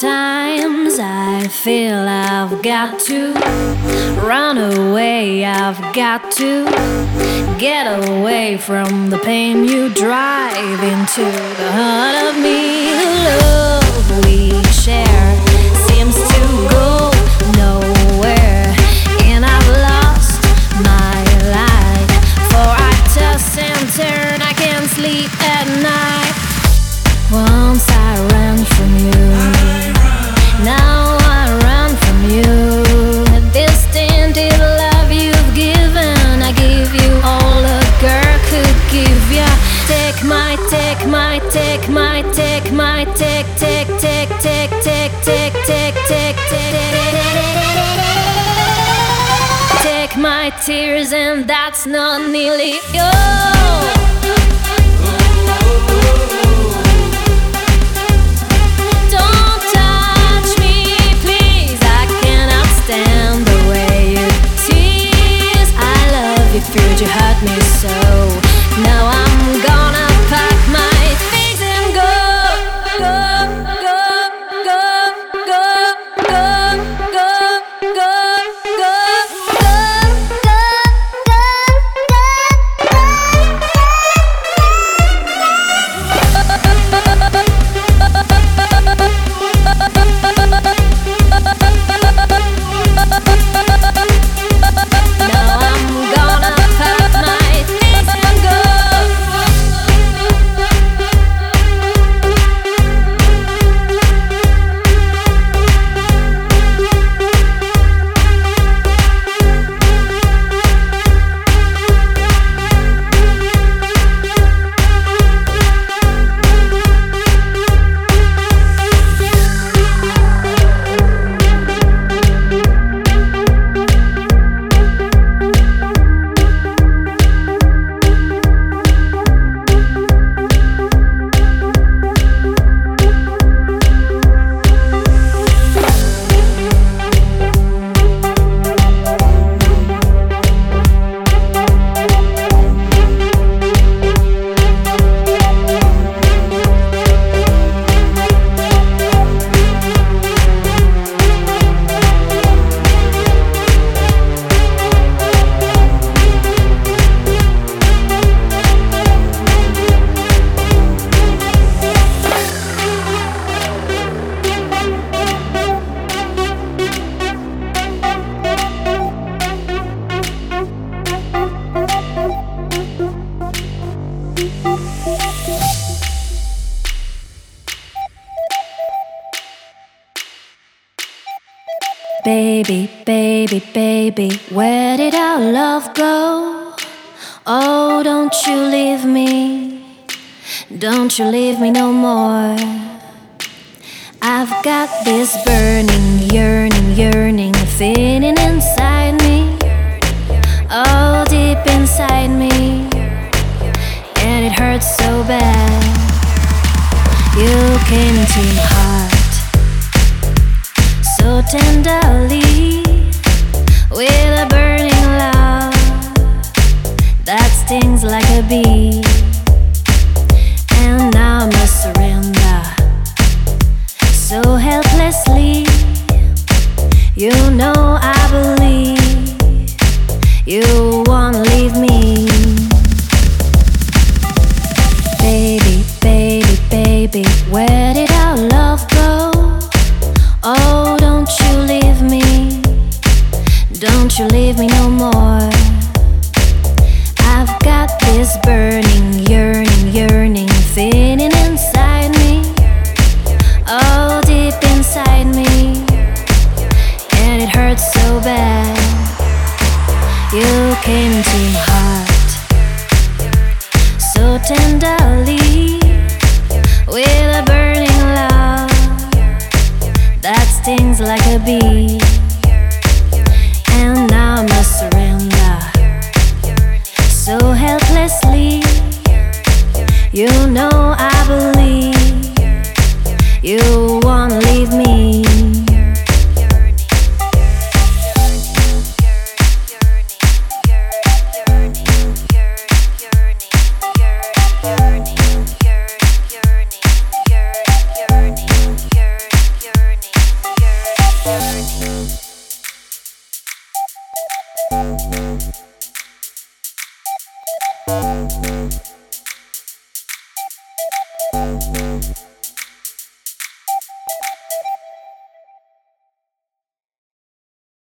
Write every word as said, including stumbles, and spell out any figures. Sometimes I feel I've got to run away, I've got to get away from the pain you drive into the heart of me. Love we share seems to go nowhere, and I've lost my life, for I toss and turn, I can't sleep at night. Once I ran from you, now I run from you. The distended love you've given, I give you all a girl could give ya. Take my, take my, take my, take my, take, take, take, take, take, take, take, take, take. Take my tears, and that's not nearly all. You hurt me so. Now I'm gonna pack my things and go, go, go, go, go, go, go, go, go, go, go, go, go. Now I'm gonna baby, baby, baby, where did our love go? Oh, don't you leave me, don't you leave me no more. I've got this burning, yearning, yearning feeling inside me, oh, deep inside me, and it hurts so bad. You came into my heart so tenderly, with a burning love that stings like a bee. And now I must surrender so helplessly. You know I believe you won't leave me. Baby, baby, baby, where did our love go? Oh, don't you leave me, don't you leave me no more. I've got this burning, yearning, yearning feeling inside me, oh, deep inside me, and it hurts so bad. You came into my heart so tenderly, with a burning love that stings like a bee. And now I must surrender so helplessly. You know I believe you won't leave me.